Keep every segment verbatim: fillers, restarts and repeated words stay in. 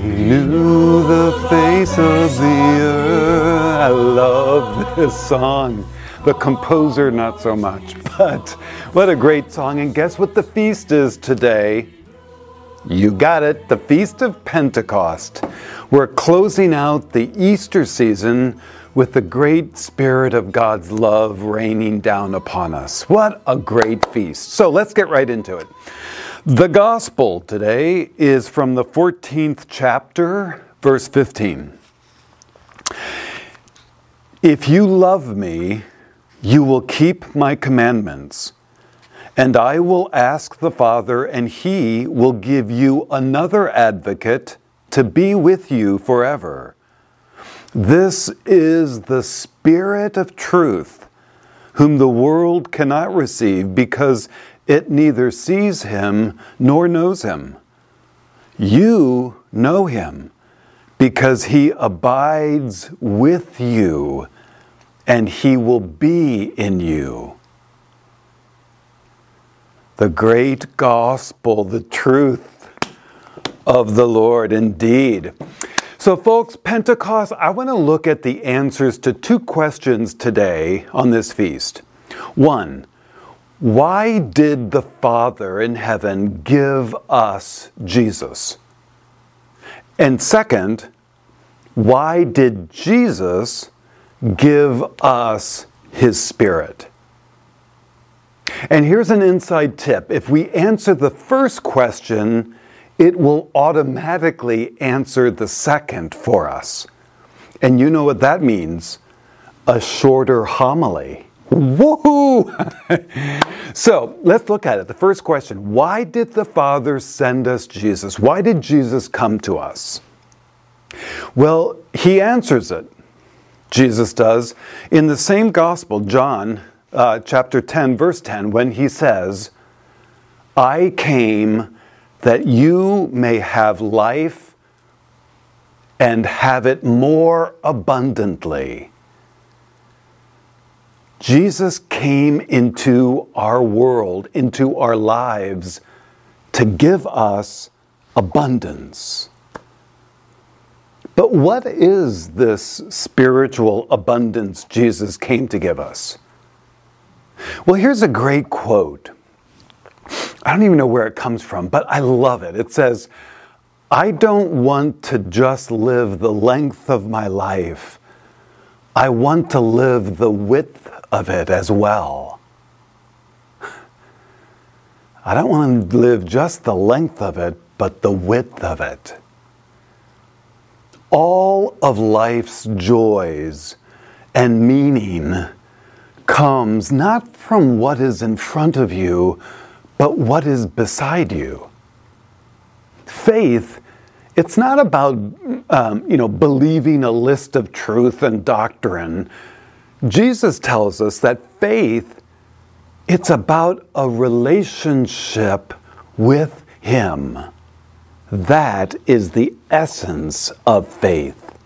Knew the face of the earth. I love this song. The composer, not so much, but what a great song. And guess what the feast is today? You got it, the Feast of Pentecost. We're closing out the Easter season with the great Spirit of God's love raining down upon us. What a great feast. So let's get right into it. The Gospel today is from the fourteenth chapter, verse fifteen. If you love me, you will keep my commandments, and I will ask the Father, and he will give you another advocate to be with you forever. This is the Spirit of truth, whom the world cannot receive because it neither sees him nor knows him. You know him because he abides with you, and he will be in you. The great gospel, the truth of the Lord indeed. So folks, Pentecost, I want to look at the answers to two questions today on this feast. One, why did the Father in heaven give us Jesus? And second, why did Jesus give us his Spirit? And here's an inside tip. If we answer the first question, it will automatically answer the second for us. And you know what that means? A shorter homily. Woohoo! So let's look at it. The first question, why did the Father send us Jesus? Why did Jesus come to us? Well, he answers it. Jesus does. In the same gospel, John uh, chapter ten, verse ten, when he says, I came that you may have life and have it more abundantly. Jesus came into our world, into our lives, to give us abundance. But what is this spiritual abundance Jesus came to give us? Well, here's a great quote. I don't even know where it comes from, but I love it. It says, I don't want to just live the length of my life. I want to live the width of it as well. I don't want to live just the length of it, but the width of it. All of life's joys and meaning comes not from what is in front of you, but what is beside you. Faith, it's not about um, you know believing a list of truth and doctrine. Jesus tells us that faith, it's about a relationship with him. That is the essence of faith.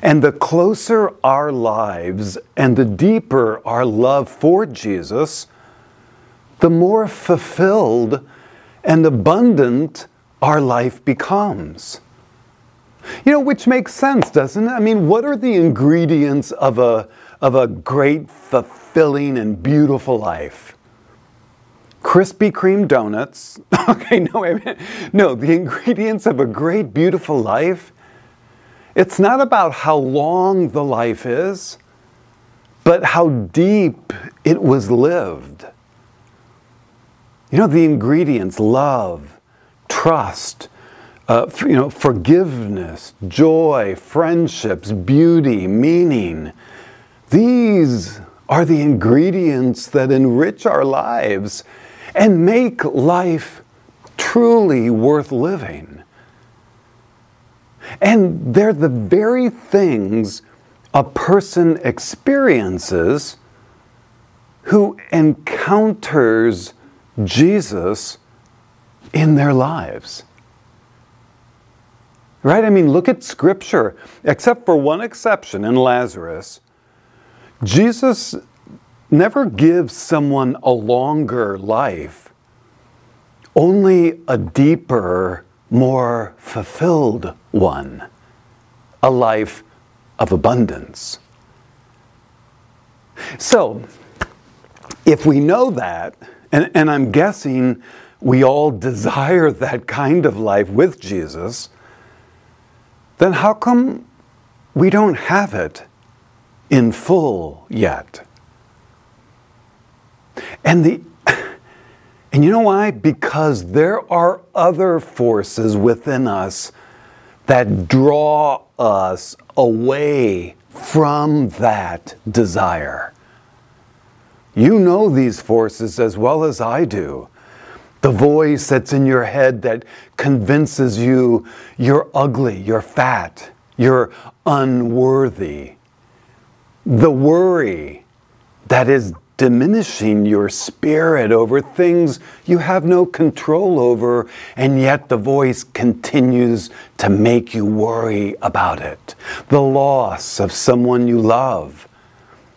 And the closer our lives and the deeper our love for Jesus, the more fulfilled and abundant our life becomes. You know, which makes sense, doesn't it? I mean, what are the ingredients of a, of a great, fulfilling, and beautiful life? Krispy Kreme donuts. Okay, no, wait a minute. No, the ingredients of a great, beautiful life, it's not about how long the life is, but how deep it was lived. You know, the ingredients, love, trust, uh, you know, forgiveness, joy, friendships, beauty, meaning. These are the ingredients that enrich our lives and make life truly worth living. And they're the very things a person experiences who encounters Jesus in their lives. Right? I mean, look at Scripture. Except for one exception in Lazarus, Jesus never gives someone a longer life, only a deeper more fulfilled one, a life of abundance. So, if we know that, and, and I'm guessing we all desire that kind of life with Jesus, then how come we don't have it in full yet? And the and you know why? Because there are other forces within us that draw us away from that desire. You know these forces as well as I do. The voice that's in your head that convinces you you're ugly, you're fat, you're unworthy. The worry that is diminishing your spirit over things you have no control over, and yet the voice continues to make you worry about it. The loss of someone you love,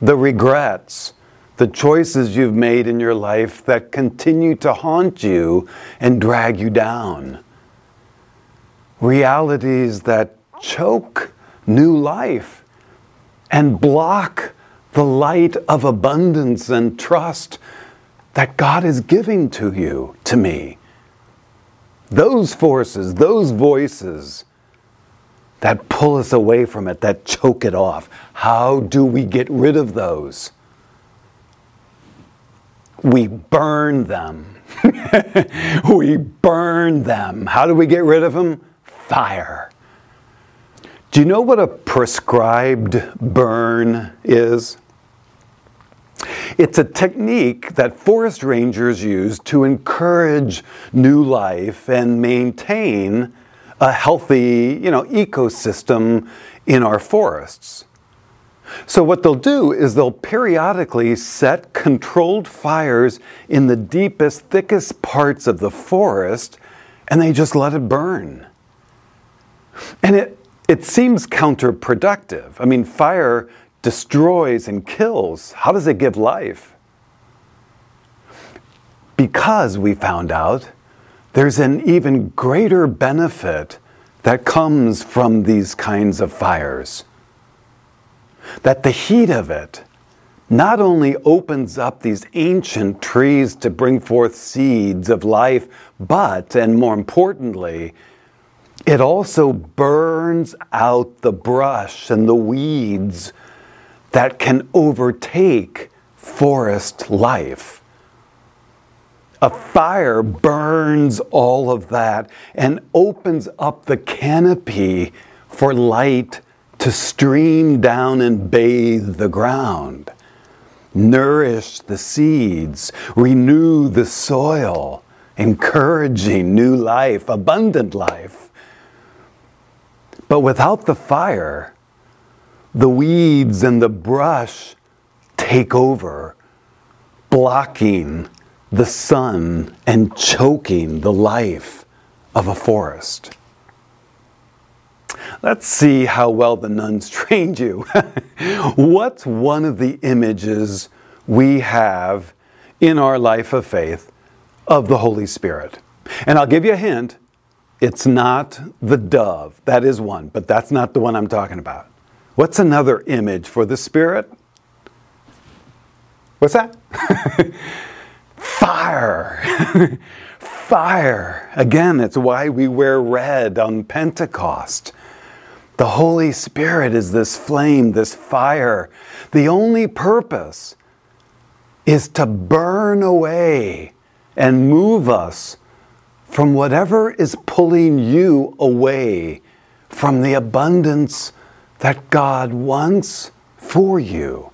the regrets, the choices you've made in your life that continue to haunt you and drag you down. Realities that choke new life and block the light of abundance and trust that God is giving to you, to me. Those forces, those voices that pull us away from it, that choke it off. How do we get rid of those? We burn them. We burn them. How do we get rid of them? Fire. Do you know what a prescribed burn is? It's a technique that forest rangers use to encourage new life and maintain a healthy, you know, ecosystem in our forests. So what they'll do is they'll periodically set controlled fires in the deepest, thickest parts of the forest, and they just let it burn. And it It seems counterproductive. I mean, fire destroys and kills. How does it give life? Because, we found out, there's an even greater benefit that comes from these kinds of fires. That the heat of it not only opens up these ancient trees to bring forth seeds of life, but, and more importantly, it also burns out the brush and the weeds that can overtake forest life. A fire burns all of that and opens up the canopy for light to stream down and bathe the ground, nourish the seeds, renew the soil, encouraging new life, abundant life. But without the fire, the weeds and the brush take over, blocking the sun and choking the life of a forest. Let's see how well the nuns trained you. What's one of the images we have in our life of faith of the Holy Spirit? And I'll give you a hint. It's not the dove. That is one, but that's not the one I'm talking about. What's another image for the Spirit? What's that? Fire. Fire. Again, it's why we wear red on Pentecost. The Holy Spirit is this flame, this fire. The only purpose is to burn away and move us from whatever is pulling you away from the abundance that God wants for you.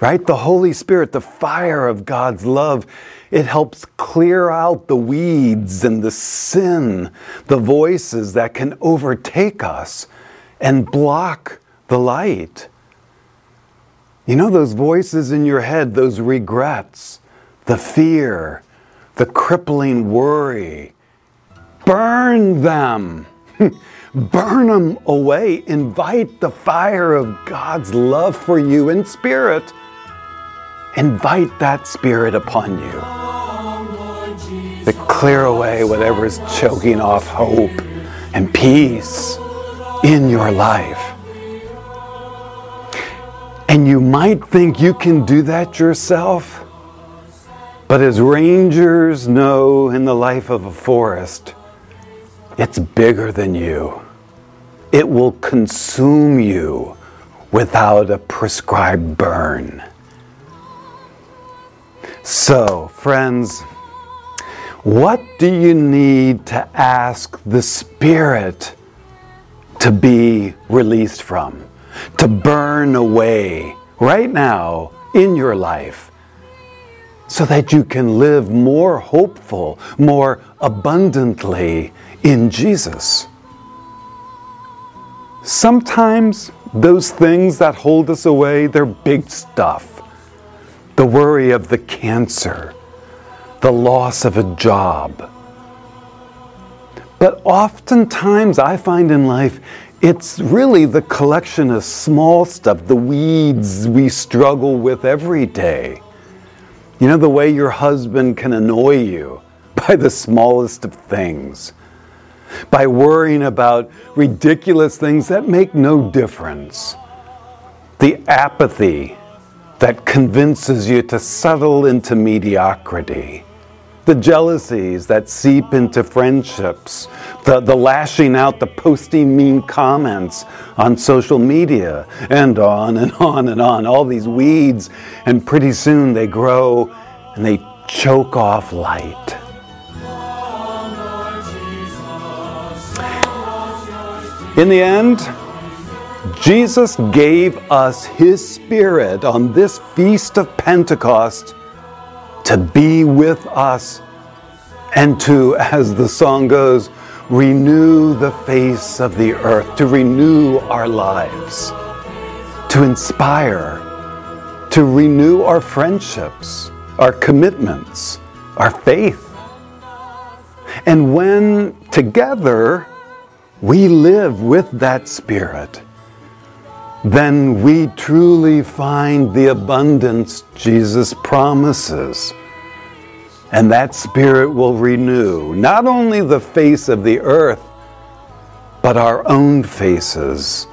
Right? The Holy Spirit, the fire of God's love, it helps clear out the weeds and the sin, the voices that can overtake us and block the light. You know those voices in your head, those regrets, the fear, the crippling worry. Burn them. Burn them away. Invite the fire of God's love for you in spirit. Invite that spirit upon you. to clear away whatever is choking off hope and peace in your life. And you might think you can do that yourself, but as rangers know in the life of a forest, it's bigger than you. It will consume you without a prescribed burn. So, friends, what do you need to ask the Spirit to be released from? To burn away right now in your life so that you can live more hopeful, more abundantly in Jesus. Sometimes those things that hold us away, they're big stuff. The worry of the cancer, the loss of a job. But oftentimes I find in life, it's really the collection of small stuff, the weeds we struggle with every day. You know, the way your husband can annoy you by the smallest of things, by worrying about ridiculous things that make no difference. The apathy that convinces you to settle into mediocrity. The jealousies that seep into friendships, the, the lashing out, the posting mean comments on social media, and on and on and on, all these weeds, and pretty soon they grow and they choke off light. In the end, Jesus gave us His Spirit on this Feast of Pentecost to be with us and to, as the song goes, renew the face of the earth, to renew our lives, to inspire, to renew our friendships, our commitments, our faith. And when together we live with that Spirit, then we truly find the abundance Jesus promises. And that Spirit will renew not only the face of the earth, but our own faces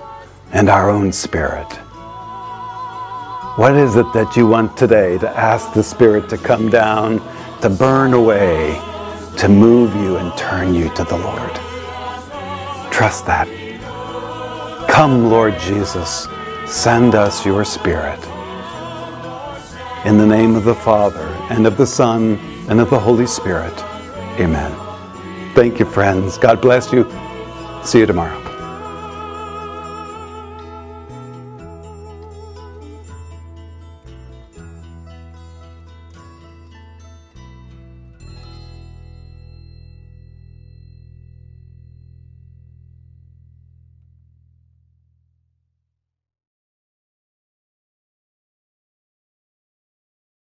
and our own spirit. What is it that you want today to ask the Spirit to come down, to burn away, to move you and turn you to the Lord? Trust that. Come, Lord Jesus, send us your Spirit. In the name of the Father, and of the Son, and of the Holy Spirit. Amen. Thank you, friends. God bless you. See you tomorrow.